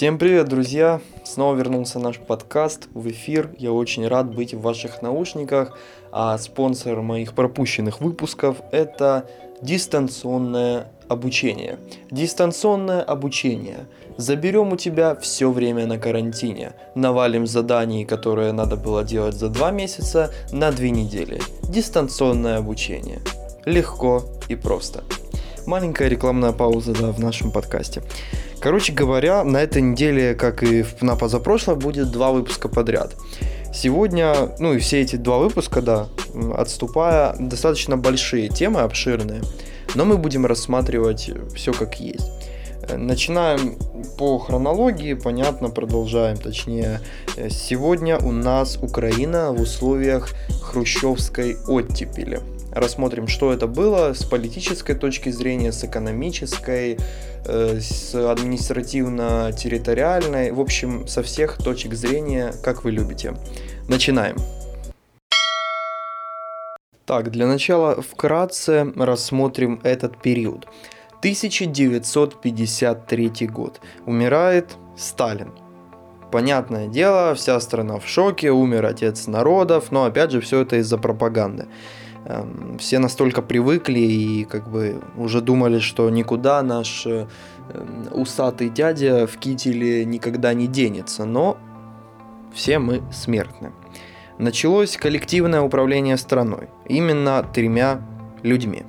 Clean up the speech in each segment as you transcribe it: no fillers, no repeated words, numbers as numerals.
Всем привет, друзья! Снова вернулся наш подкаст в эфир. Я очень рад быть в ваших наушниках. А спонсор моих пропущенных выпусков – это дистанционное обучение. Дистанционное обучение. Заберем у тебя все время на карантине. Навалим заданий, которые надо было делать за 2 месяца, на 2 недели. Дистанционное обучение. Легко и просто. Маленькая рекламная пауза, да, в нашем подкасте. Короче говоря, на этой неделе, как и на позапрошлой, будет 2 выпуска подряд. Сегодня, ну и все эти 2 выпуска, да, отступая, достаточно большие темы, обширные, но мы будем рассматривать все как есть. Начинаем по хронологии, понятно, продолжаем, точнее. Сегодня у нас Украина в условиях хрущевской оттепели. Рассмотрим, что это было с политической точки зрения, с экономической, с административно-территориальной, в общем, со всех точек зрения, как вы любите. Начинаем. Так, для начала вкратце рассмотрим этот период. 1953 год. Умирает Сталин. Понятное дело, вся страна в шоке, умер отец народов, но опять же все это из-за пропаганды. Все настолько привыкли и как бы уже думали, что никуда наш усатый дядя в кителе никогда не денется, но все мы смертны. Началось коллективное управление страной, именно 3 людьми.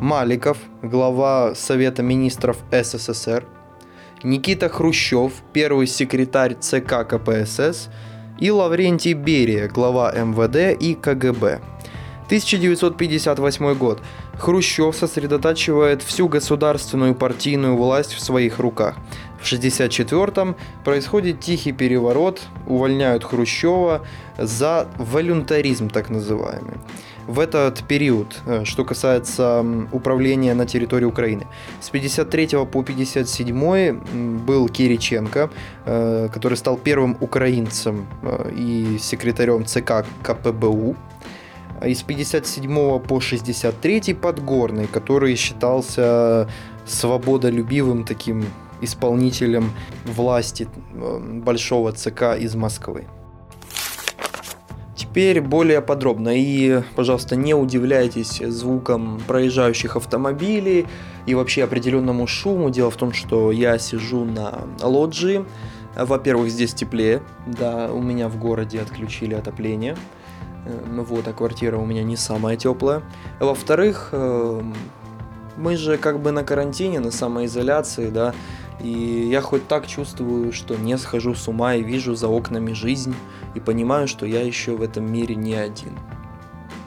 Маликов, глава Совета министров СССР, Никита Хрущев, первый секретарь ЦК КПСС, и Лаврентий Берия, глава МВД и КГБ. 1958 год. Хрущев сосредотачивает всю государственную партийную власть в своих руках. В 1964-м происходит тихий переворот, увольняют Хрущева за волюнтаризм, так называемый. В этот период, что касается управления на территории Украины, с 1953 по 1957 был Кириченко, который стал первым украинцем и секретарем ЦК КПБУ. Из 57 по 63 Подгорный, который считался свободолюбивым таким исполнителем власти большого ЦК из Москвы. Теперь более подробно, и, пожалуйста, не удивляйтесь звукам проезжающих автомобилей и вообще определенному шуму. Дело в том, что я сижу на лоджии. Во-первых, здесь теплее, да, у меня в городе отключили отопление. Вот, а квартира у меня не самая теплая. Во-вторых, мы же как бы на карантине, на самоизоляции, да, и я хоть так чувствую, что не схожу с ума и вижу за окнами жизнь, и понимаю, что я еще в этом мире не один.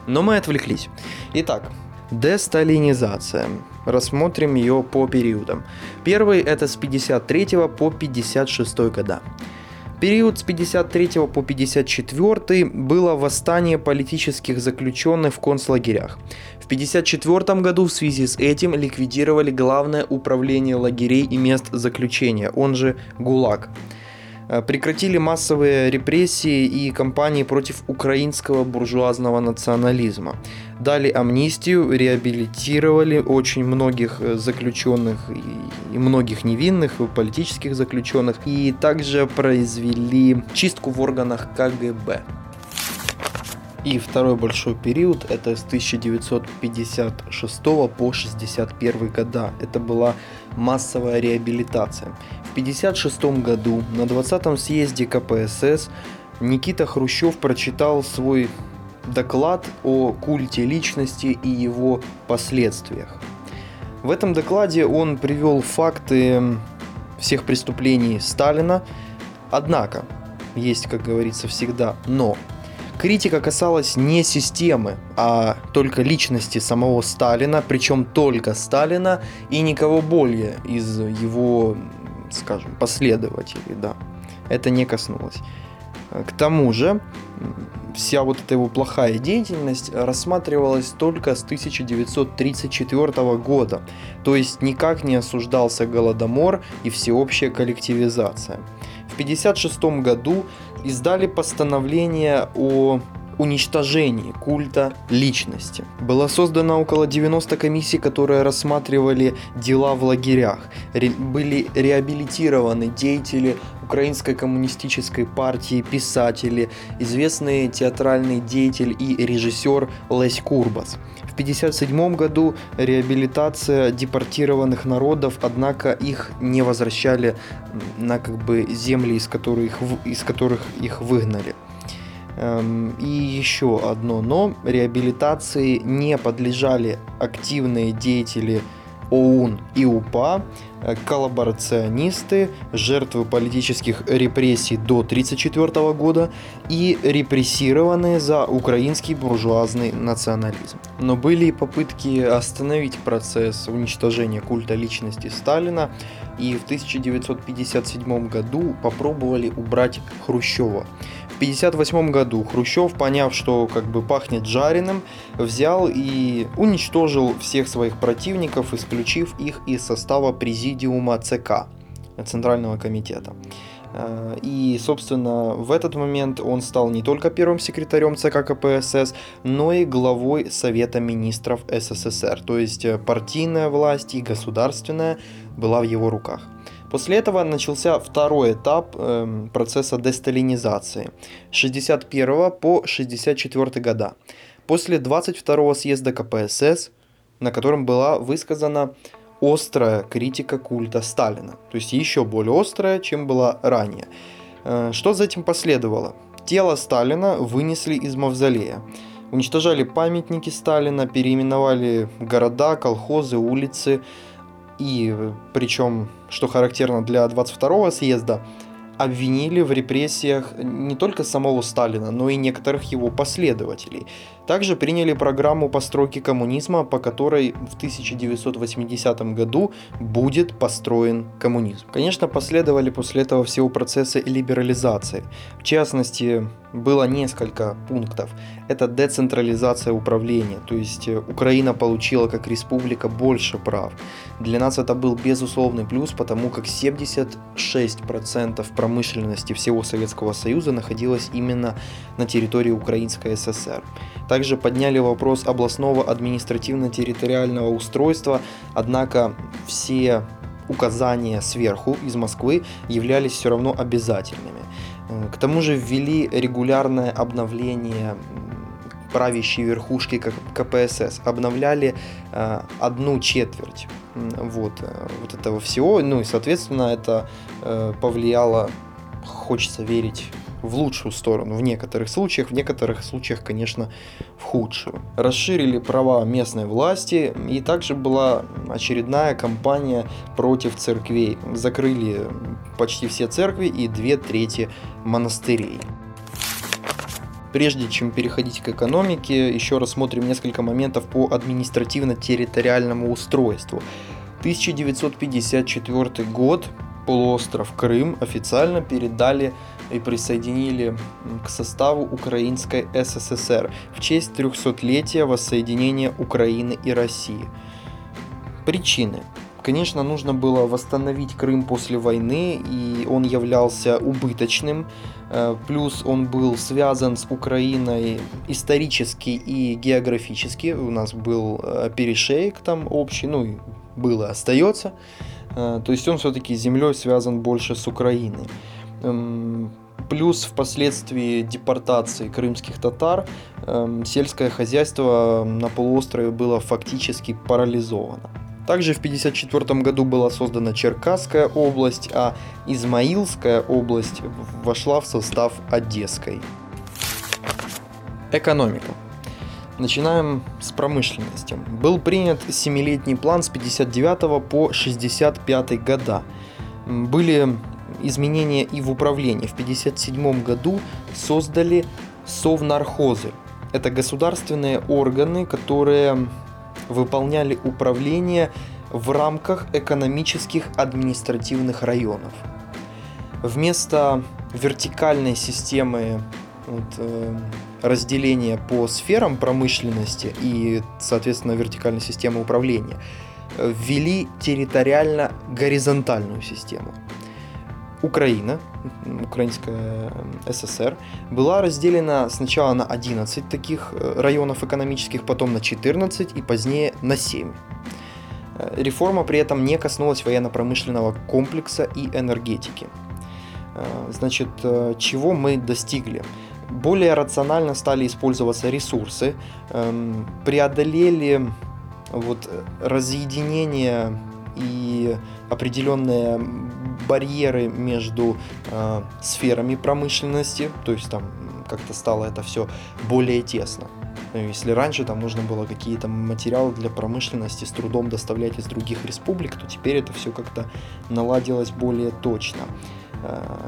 Но мы отвлеклись. Итак, десталинизация. Рассмотрим ее по периодам. Первый – это с 1953 по 1956 года. Период с 1953 по 1954 было восстание политических заключенных в концлагерях. В 1954 году в связи с этим ликвидировали Главное управление лагерей и мест заключения, он же ГУЛАГ. Прекратили массовые репрессии и кампании против украинского буржуазного национализма. Дали амнистию, реабилитировали очень многих заключенных и многих невинных, политических заключенных. И также произвели чистку в органах КГБ. И второй большой период – это с 1956 по 1961 года. Это была массовая реабилитация. В 1956 году на 20-м съезде КПСС Никита Хрущев прочитал свой доклад о культе личности и его последствиях. В этом докладе он привел факты всех преступлений Сталина. Однако, есть, как говорится, всегда «но». Критика касалась не системы, а только личности самого Сталина, причем только Сталина и никого более из его, скажем, последователей, да. Это не коснулось. К тому же, вся вот эта его плохая деятельность рассматривалась только с 1934 года, то есть никак не осуждался Голодомор и всеобщая коллективизация. В 1956 году издали постановление о уничтожении культа личности. Было создано около 90 комиссий, которые рассматривали дела в лагерях. Были реабилитированы деятели Украинской коммунистической партии, писатели, известный театральный деятель и режиссер Лесь Курбас. В 1957 году реабилитация депортированных народов, однако их не возвращали на земли, из которых их выгнали. И еще одно но: реабилитации не подлежали активные деятели ОУН и УПА, коллаборационисты, жертвы политических репрессий до 1934 года и репрессированные за украинский буржуазный национализм. Но были и попытки остановить процесс уничтожения культа личности Сталина, и в 1957 году попробовали убрать Хрущева. В 1958 году Хрущев, поняв, что пахнет жареным, взял и уничтожил всех своих противников, исключив их из состава президиума ЦК, Центрального комитета. И, собственно, в этот момент он стал не только первым секретарем ЦК КПСС, но и главой Совета министров СССР. То есть партийная власть и государственная была в его руках. После этого начался второй этап процесса десталинизации с 1961 по 1964 года. После 22-го съезда КПСС, на котором была высказана острая критика культа Сталина, то есть еще более острая, чем была ранее. Что за этим последовало? Тело Сталина вынесли из мавзолея. Уничтожали памятники Сталина, переименовали города, колхозы, улицы. И, причем, что характерно для 22-го съезда, обвинили в репрессиях не только самого Сталина, но и некоторых его последователей. Также приняли программу постройки коммунизма, по которой в 1980 году будет построен коммунизм. Конечно, последовали после этого всего процессы либерализации. В частности, было несколько пунктов. Это децентрализация управления, то есть Украина получила как республика больше прав. Для нас это был безусловный плюс, потому как 76% промышленности всего Советского Союза находилось именно на территории Украинской ССР. Также подняли вопрос областного административно-территориального устройства, однако все указания сверху из Москвы являлись все равно обязательными. К тому же ввели регулярное обновление правящей верхушки КПСС, обновляли одну четверть вот этого всего, ну и соответственно это повлияло, хочется верить, в лучшую сторону в некоторых случаях, конечно, в худшую. Расширили права местной власти, и также была очередная кампания против церквей. Закрыли почти все церкви и 2/3 монастырей. Прежде чем переходить к экономике, еще рассмотрим несколько моментов по административно-территориальному устройству. 1954 год. Полуостров Крым официально передали и присоединили к составу Украинской СССР в честь 300-летия воссоединения Украины и России. Причины. Конечно, нужно было восстановить Крым после войны, и он являлся убыточным, плюс он был связан с Украиной исторически и географически, у нас был перешеек там общий, остается, то есть он все-таки землей связан больше с Украиной. Плюс впоследствии депортации крымских татар сельское хозяйство на полуострове было фактически парализовано. Также в 1954 году была создана Черкасская область, а Измаилская область вошла в состав Одесской. Экономика. Начинаем с промышленности. Был принят 7-летний план с 1959 по 1965 года. Были изменения и в управлении. В 1957 году создали совнархозы. Это государственные органы, которые выполняли управление в рамках экономических административных районов. Вместо вертикальной системы разделения по сферам промышленности и, соответственно, вертикальной системы управления, ввели территориально-горизонтальную систему. Украина, Украинская ССР, была разделена сначала на 11 таких районов экономических, потом на 14 и позднее на 7. Реформа при этом не коснулась военно-промышленного комплекса и энергетики. Значит, чего мы достигли? Более рационально стали использоваться ресурсы, преодолели вот разъединение и определенные барьеры между сферами промышленности, то есть там как-то стало это все более тесно. Если раньше там нужно было какие-то материалы для промышленности с трудом доставлять из других республик, то теперь это все как-то наладилось более точно.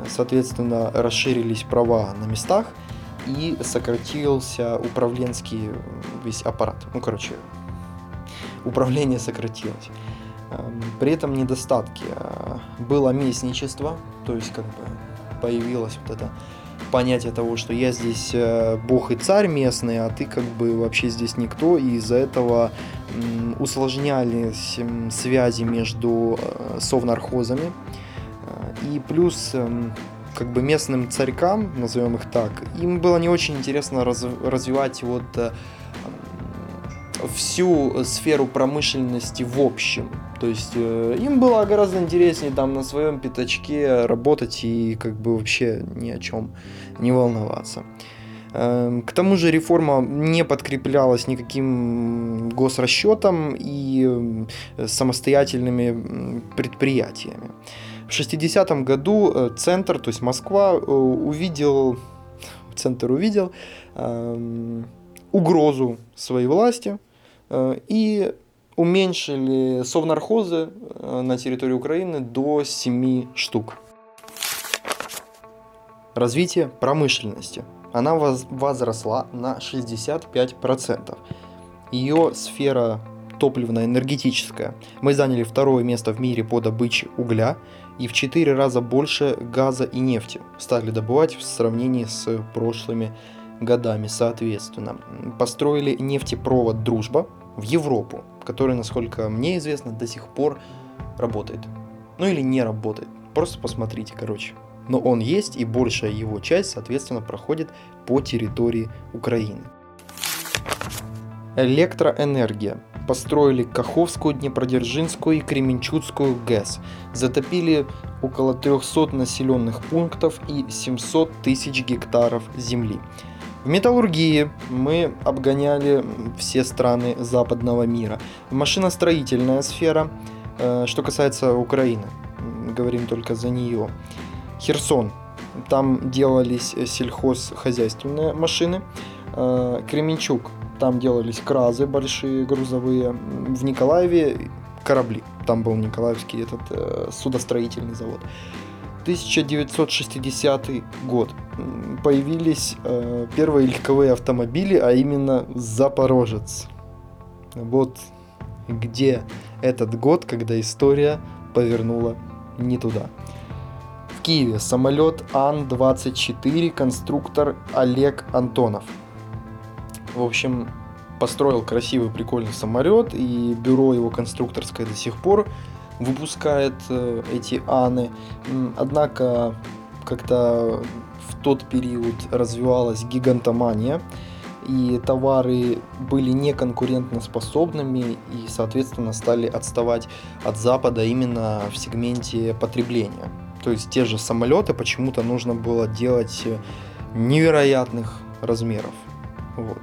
Соответственно, расширились права на местах и сократился управленский весь аппарат. Ну, короче, управление сократилось. При этом недостатки. Было местничество, то есть как бы появилось вот это понятие того, что я здесь бог и царь местный, а ты как бы вообще здесь никто, и из-за этого усложнялись связи между совнархозами. И плюс как бы местным царькам, назовем их так, им было не очень интересно развивать вот всю сферу промышленности в общем. То есть им было гораздо интереснее там на своем пятачке работать и как бы вообще ни о чем не волноваться. К тому же реформа не подкреплялась никаким госрасчетом и самостоятельными предприятиями. В 60-м году центр, то есть Москва, увидел угрозу своей власти и уменьшили совнархозы на территории Украины до 7 штук. Развитие промышленности. Она возросла на 65%. Ее сфера топливно-энергетическая. Мы заняли 2-е место в мире по добыче угля и в 4 раза больше газа и нефти стали добывать в сравнении с прошлыми годами, соответственно. Построили нефтепровод «Дружба» в Европу, который, насколько мне известно, до сих пор работает. Ну или не работает. Просто посмотрите, короче. Но он есть, и большая его часть, соответственно, проходит по территории Украины. Электроэнергия. Построили Каховскую, Днепродзержинскую и Кременчуцкую ГЭС. Затопили около 300 населенных пунктов и 700 тысяч гектаров земли. В металлургии мы обгоняли все страны западного мира. Машиностроительная сфера, что касается Украины, говорим только за нее. Херсон, там делались сельхозхозяйственные машины. Кременчук, там делались кразы большие, грузовые. В Николаеве корабли, там был Николаевский этот судостроительный завод. 1960 год. Появились первые легковые автомобили, а именно Запорожец. Вот где этот год, когда история повернула не туда. В Киеве самолет Ан-24, конструктор Олег Антонов. В общем, построил красивый, прикольный самолет, и бюро его конструкторское до сих пор выпускает эти Аны. Однако как-то в тот период развивалась гигантомания, и товары были неконкурентоспособными и, соответственно, стали отставать от Запада именно в сегменте потребления. То есть те же самолеты почему-то нужно было делать невероятных размеров. Вот.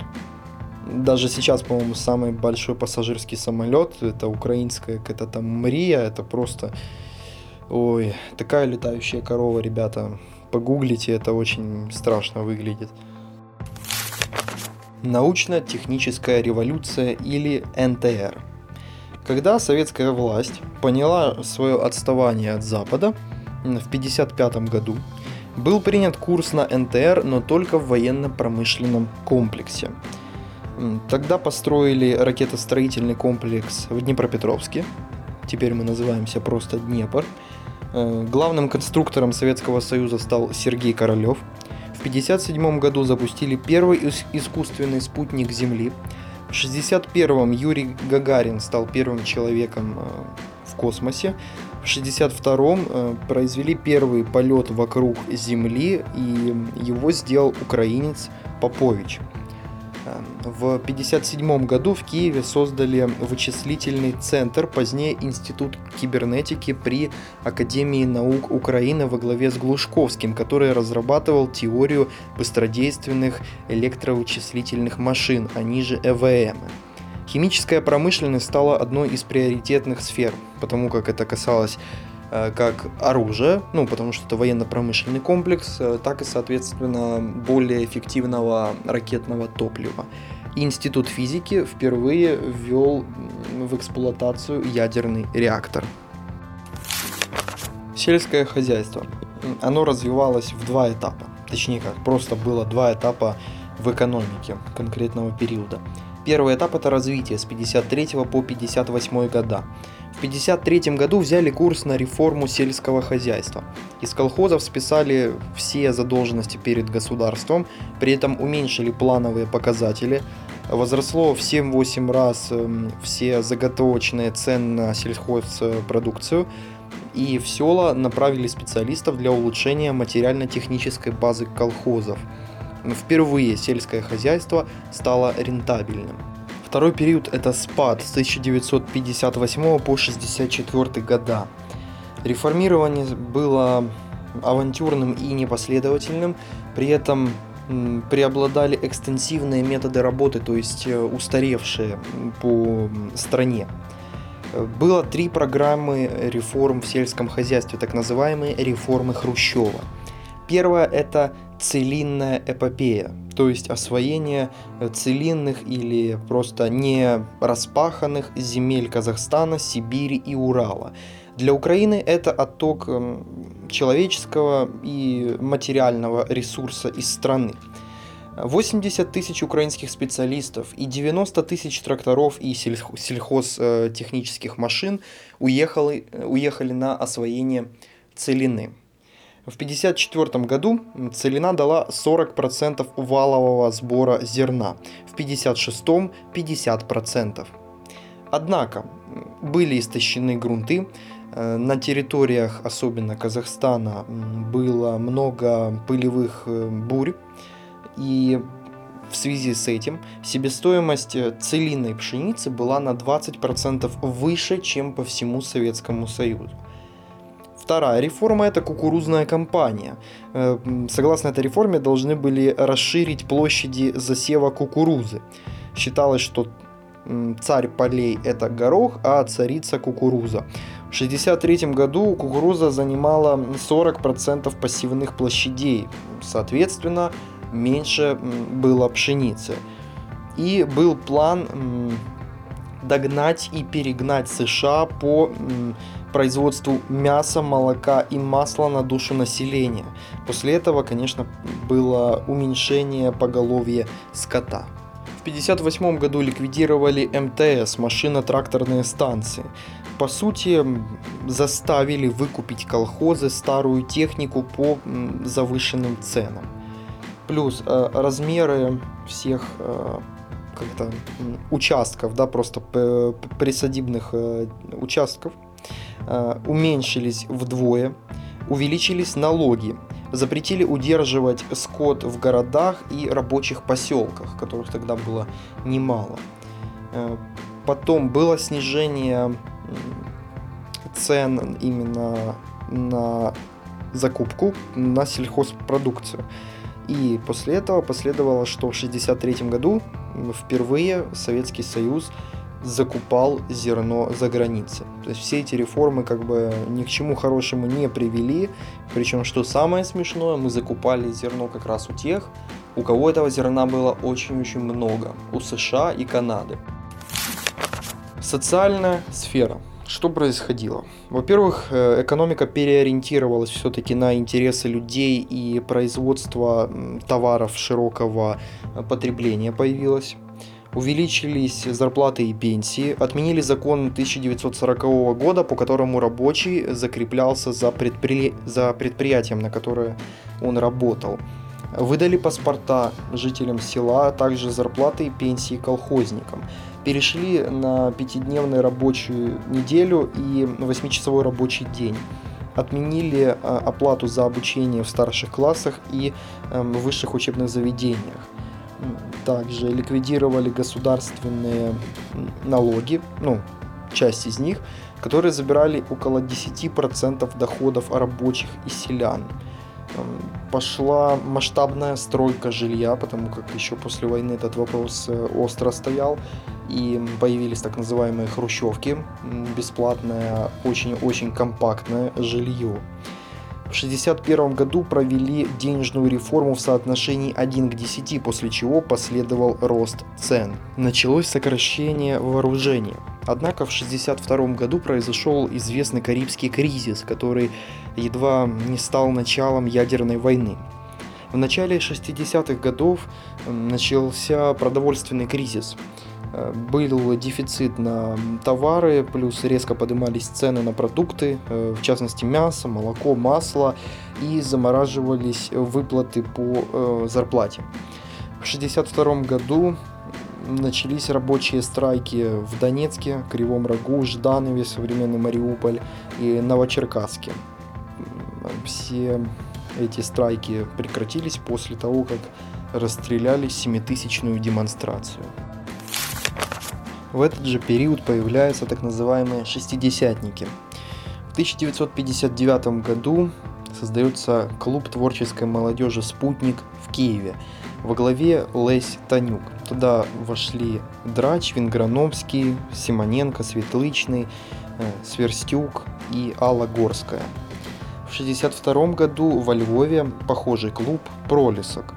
Даже сейчас, по-моему, самый большой пассажирский самолет, это украинская какая-то там Мрия, это просто, ой, такая летающая корова, ребята, погуглите, это очень страшно выглядит. Научно-техническая революция, или НТР. Когда советская власть поняла свое отставание от Запада, в 1955 году был принят курс на НТР, но только в военно-промышленном комплексе. Тогда построили ракетостроительный комплекс в Днепропетровске. Теперь мы называемся просто Днепр. Главным конструктором Советского Союза стал Сергей Королёв. В 1957 году запустили первый искусственный спутник Земли. В 1961 Юрий Гагарин стал первым человеком в космосе. В 1962-м произвели первый полет вокруг Земли, и его сделал украинец Попович. В 1957 году в Киеве создали вычислительный центр, позднее Институт кибернетики при Академии наук Украины во главе с Глушковским, который разрабатывал теорию быстродейственных электровычислительных машин, они же ЭВМ. Химическая промышленность стала одной из приоритетных сфер, потому как это касалось как оружия, ну, потому что это военно-промышленный комплекс, так и, соответственно, более эффективного ракетного топлива. Институт физики впервые ввел в эксплуатацию ядерный реактор. Сельское хозяйство. Оно развивалось в два этапа, точнее как, просто было два этапа в экономике конкретного периода. Первый этап – это развитие с 1953 по 1958 года. В 1953 году взяли курс на реформу сельского хозяйства. Из колхозов списали все задолженности перед государством, при этом уменьшили плановые показатели. Возросло в 7-8 раз все заготовочные цены на сельхозпродукцию. И в села направили специалистов для улучшения материально-технической базы колхозов. Впервые сельское хозяйство стало рентабельным. Второй период – это спад с 1958 по 1964 года. Реформирование было авантюрным и непоследовательным, при этом преобладали экстенсивные методы работы, то есть устаревшие по стране. Было три программы реформ в сельском хозяйстве, так называемые реформы Хрущева. Первая – это целинная эпопея, то есть освоение целинных или просто не распаханных земель Казахстана, Сибири и Урала. Для Украины это отток человеческого и материального ресурса из страны. 80 тысяч украинских специалистов и 90 тысяч тракторов и сельхозтехнических машин уехали на освоение целины. В 1954 году целина дала 40% валового сбора зерна, в 1956 – 50%. Однако были истощены грунты, на территориях, особенно Казахстана, было много пылевых бурь, и в связи с этим себестоимость целинной пшеницы была на 20% выше, чем по всему Советскому Союзу. Вторая реформа – это кукурузная кампания. Согласно этой реформе должны были расширить площади засева кукурузы. Считалось, что царь полей – это горох, а царица – кукуруза. В 1963 году кукуруза занимала 40% посевных площадей, соответственно, меньше было пшеницы. И был план догнать и перегнать США по производству мяса, молока и масла на душу населения. После этого, конечно, было уменьшение поголовья скота. В 1958 году ликвидировали МТС, машино-тракторные станции. По сути, заставили выкупить колхозы, старую технику по завышенным ценам. Плюс размеры всех как-то участков, да, просто присадебных участков уменьшились вдвое, увеличились налоги, запретили удерживать скот в городах и рабочих поселках, которых тогда было немало. Потом было снижение цен именно на закупку, на сельхозпродукцию. И после этого последовало, что в 1963 году впервые Советский Союз закупал зерно за границей. То есть все эти реформы как бы ни к чему хорошему не привели. Причем, что самое смешное, мы закупали зерно как раз у тех, у кого этого зерна было очень-очень много. У США и Канады. Социальная сфера. Что происходило? Во-первых, экономика переориентировалась все-таки на интересы людей, и производство товаров широкого потребления появилось. Увеличились зарплаты и пенсии, отменили закон 1940 года, по которому рабочий закреплялся за предприятием, на которое он работал. Выдали паспорта жителям села, а также зарплаты и пенсии колхозникам. перешли на пятидневную рабочую неделю и 8-часовой рабочий день. Отменили оплату за обучение в старших классах и высших учебных заведениях. Также ликвидировали государственные налоги, часть из них, которые забирали около 10% доходов рабочих и селян. Пошла масштабная стройка жилья, потому как еще после войны этот вопрос остро стоял, и появились так называемые хрущевки, бесплатное, очень-очень компактное жилье. В 1961 году провели денежную реформу в соотношении 1:10, после чего последовал рост цен. Началось сокращение вооружения. Однако в 1962 году произошел известный Карибский кризис, который едва не стал началом ядерной войны. В начале 60-х годов начался продовольственный кризис. Был дефицит на товары, плюс резко поднимались цены на продукты, в частности мясо, молоко, масло, и замораживались выплаты по зарплате. В 1962 году начались рабочие страйки в Донецке, Кривом Рогу, Жданове, современный Мариуполь и Новочеркасске. Все эти страйки прекратились после того, как расстреляли 7-тысячную демонстрацию. В этот же период появляются так называемые шестидесятники. В 1959 году создается клуб творческой молодежи «Спутник» в Киеве во главе Лесь Танюк. Туда вошли Драч, Винграновский, Симоненко, Светлычный, Сверстюк и Алла Горская. В 1962 году во Львове похожий клуб «Пролесок».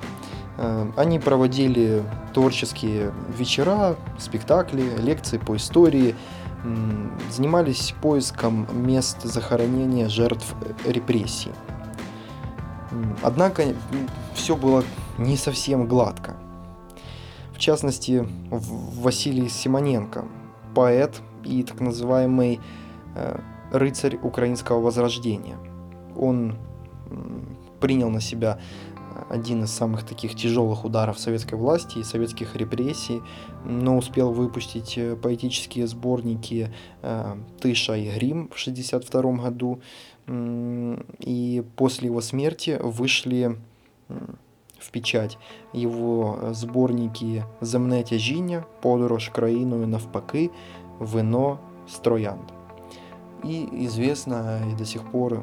Они проводили творческие вечера, спектакли, лекции по истории, занимались поиском мест захоронения жертв репрессий. Однако все было не совсем гладко. В частности, Василий Симоненко, поэт и так называемый рыцарь украинского возрождения. Он принял на себя один из самых таких тяжелых ударов советской власти и советских репрессий, но успел выпустить поэтические сборники «Тыша» и «Грим» в 1962 году, и после его смерти вышли в печать его сборники «Земне тяжіння», «Подорож країною навпаки», «Вино з троянд». И известна, и до сих пор,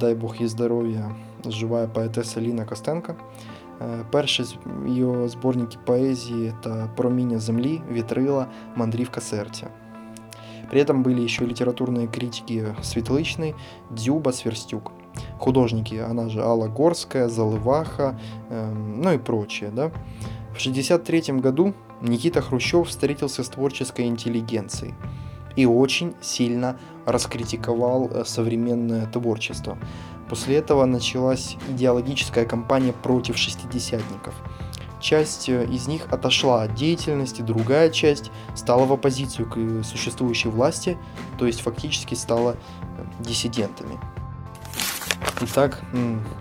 дай бог ей здоровья, живая поэтесса Ліна Костенко. Перші її зборники поэзии – это «Проміння земли», «Вітрила», «Мандрівка сердца». При этом были еще литературные критики Светличный, Дзюба, Сверстюк. Художники, она же Алла Горская, Залываха, и прочее. Да? В 1963 году Никита Хрущев встретился с творческой интеллигенцией и очень сильно раскритиковал современное творчество. После этого началась идеологическая кампания против шестидесятников. Часть из них отошла от деятельности, другая часть стала в оппозицию к существующей власти, то есть фактически стала диссидентами. Итак,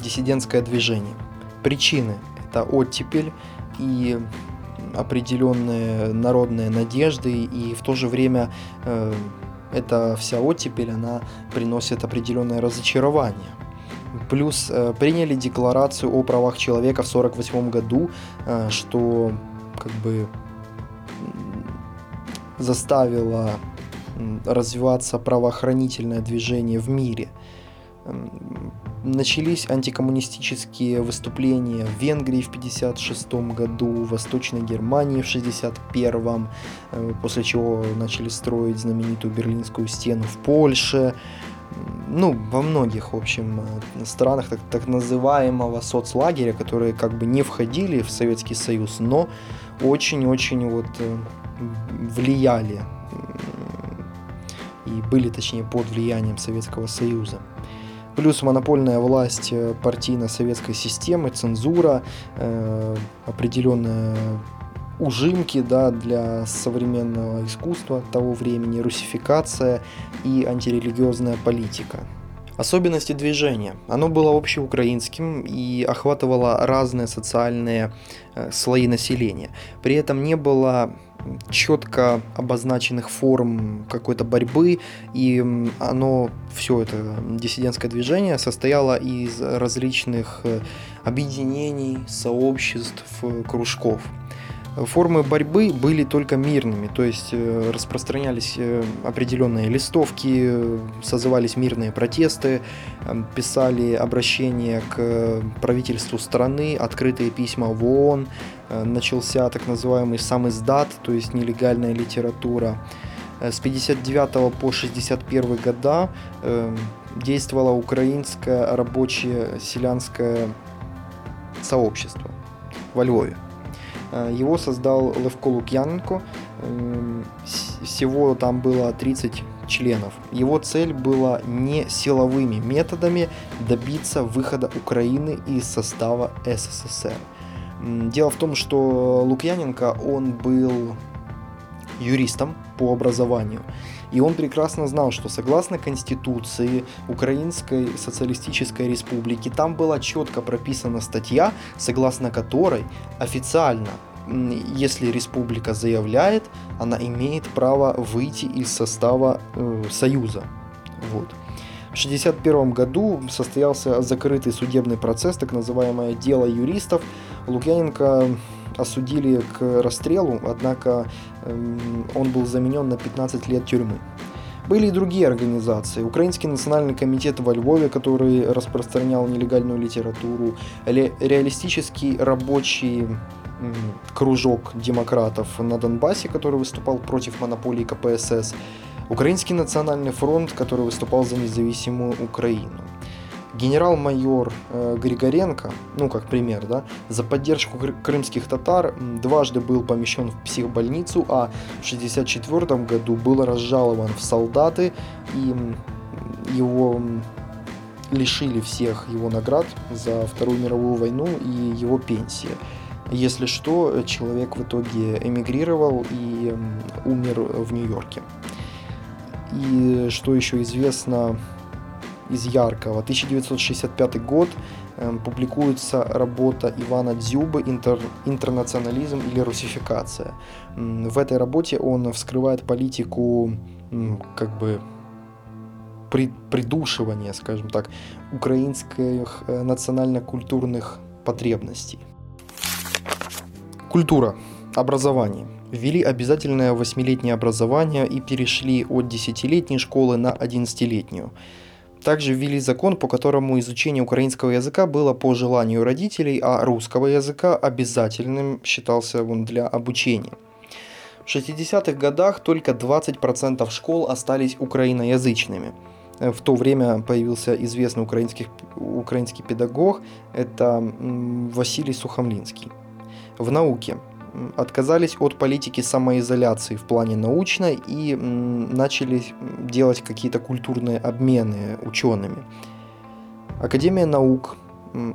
диссидентское движение. Причины – это оттепель и определенные народные надежды, и в то же время эта вся оттепель, она приносит определенное разочарование. Плюс приняли декларацию о правах человека в 1948 году, что как бы заставило развиваться правоохранительное движение в мире. Начались антикоммунистические выступления в Венгрии в 1956 году, в Восточной Германии в 1961, после чего начали строить знаменитую Берлинскую стену в Польше, во многих, в общем, странах так называемого соцлагеря, которые как бы не входили в Советский Союз, но очень-очень влияли и были, точнее, под влиянием Советского Союза. Плюс монопольная власть партийно-советской системы, цензура, определенные ужимки для современного искусства того времени, русификация и антирелигиозная политика. Особенности движения. Оно было общеукраинским и охватывало разные социальные слои населения. При этом не было четко обозначенных форм какой-то борьбы, и оно, все это диссидентское движение, состояло из различных объединений, сообществ, кружков. Формы борьбы были только мирными, то есть распространялись определенные листовки, созывались мирные протесты, писали обращения к правительству страны, открытые письма в ООН, начался так называемый сам издат, то есть нелегальная литература. С 59 по 61 года действовало украинское рабочее селянское сообщество во Львове. Его создал Левко Лукьяненко, всего там было 30 членов. Его цель была не силовыми методами добиться выхода Украины из состава СССР. Дело в том, что Лукьяненко, он был юристом по образованию, и он прекрасно знал, что согласно Конституции Украинской Социалистической Республики там была четко прописана статья, согласно которой официально, если республика заявляет, она имеет право выйти из состава Союза. Вот. В 1961 году состоялся закрытый судебный процесс, так называемое «дело юристов». Лукьяненко осудили к расстрелу, однако он был заменен на 15 лет тюрьмы. Были и другие организации. Украинский национальный комитет во Львове, который распространял нелегальную литературу, реалистический рабочий кружок демократов на Донбассе, который выступал против монополии КПСС, Украинский национальный фронт, который выступал за независимую Украину. Генерал-майор Григоренко, ну как пример, да, за поддержку крымских татар дважды был помещен в психбольницу, а в 1964 году был разжалован в солдаты, и его лишили всех его наград за Вторую мировую войну и его пенсии. Если что, человек в итоге эмигрировал и умер в Нью-Йорке. И что еще известно из яркого. 1965 год, публикуется работа Ивана Дзюбы «Интернационализм или русификация». В этой работе он вскрывает политику как бы придушивания, скажем так, украинских национально-культурных потребностей. Культура, образование. Ввели обязательное 8-летнее образование и перешли от 10-летней школы на 11-летнюю. Также ввели закон, по которому изучение украинского языка было по желанию родителей, а русского языка обязательным считался он для обучения. В 60-х годах только 20% школ остались украиноязычными. В то время появился известный украинский педагог, это Василий Сухомлинский. В науке отказались от политики самоизоляции в плане научной и начали делать какие-то культурные обмены учеными. Академия наук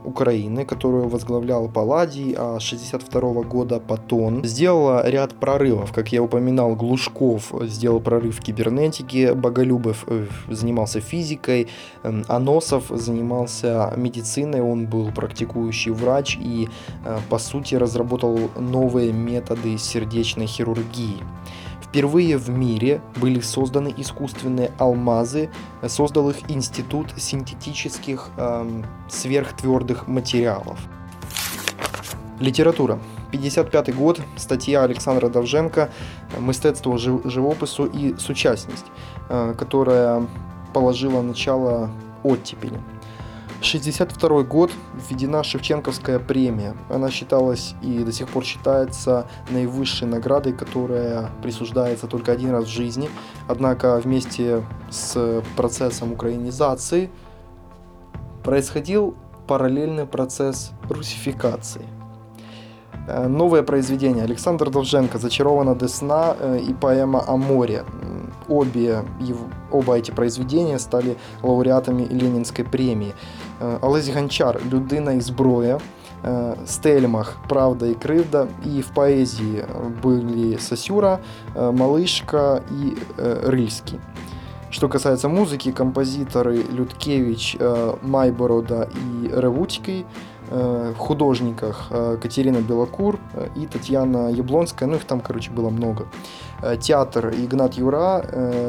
Украины, которую возглавлял Паладий, а с 1962 года Патон, сделала ряд прорывов. Как я упоминал, Глушков сделал прорыв в кибернетике, Боголюбов занимался физикой, Аносов занимался медициной, он был практикующий врач и, по сути, разработал новые методы сердечной хирургии. Впервые в мире были созданы искусственные алмазы, создал их Институт синтетических сверхтвердых материалов. Литература. 1955 год, статья Александра Довженко «Мистецтво живопису и сучасність», которая положила начало оттепели. 1962 год, введена Шевченковская премия. Она считалась и до сих пор считается наивысшей наградой, которая присуждается только один раз в жизни. Однако вместе с процессом украинизации происходил параллельный процесс русификации. Новое произведение. Александр Довженко «Зачарована до сна» и поэма «О море». Оба эти произведения стали лауреатами Ленинской премии. Олесь Гончар «Людина і зброя», Стельмах «Правда и кривда», и в поэзии были Сосюра, Малышка и Рильский. Что касается музыки, композиторы Людкевич, Майборода и Ревутький, в художниках Катерина Белокур и Татьяна Яблонская, ну их там, короче, было много. Театр Игнат Юра,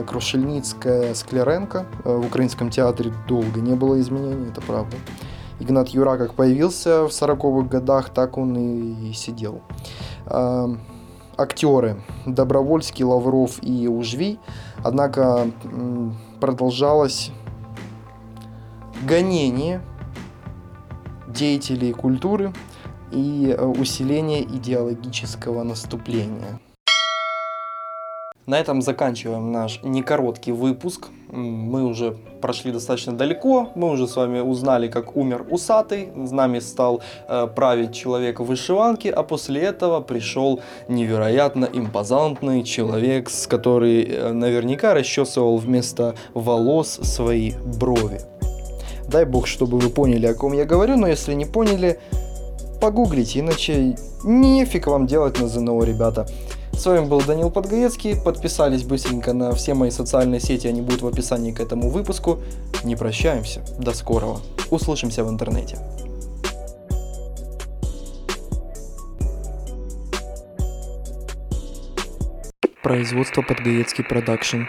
Крушельницкая, Скляренко. В украинском театре долго не было изменений, это правда. Игнат Юра как появился в 40-х годах, так он и сидел. Актеры Добровольский, Лавров и Ужвий. Однако продолжалось гонение деятелей культуры и усиление идеологического наступления. На этом заканчиваем наш некороткий выпуск. Мы уже прошли достаточно далеко, мы уже с вами узнали, как умер усатый, с нами стал править человек в вышиванке, а после этого пришел невероятно импозантный человек, который наверняка расчесывал вместо волос свои брови. Дай бог, чтобы вы поняли, о ком я говорю, но если не поняли, погуглите, иначе нефиг вам делать на ЗНО, ребята. С вами был Данил Подгаецкий, подписались быстренько на все мои социальные сети, они будут в описании к этому выпуску. Не прощаемся, до скорого, услышимся в интернете. Производство Подгаецкий Продакшн.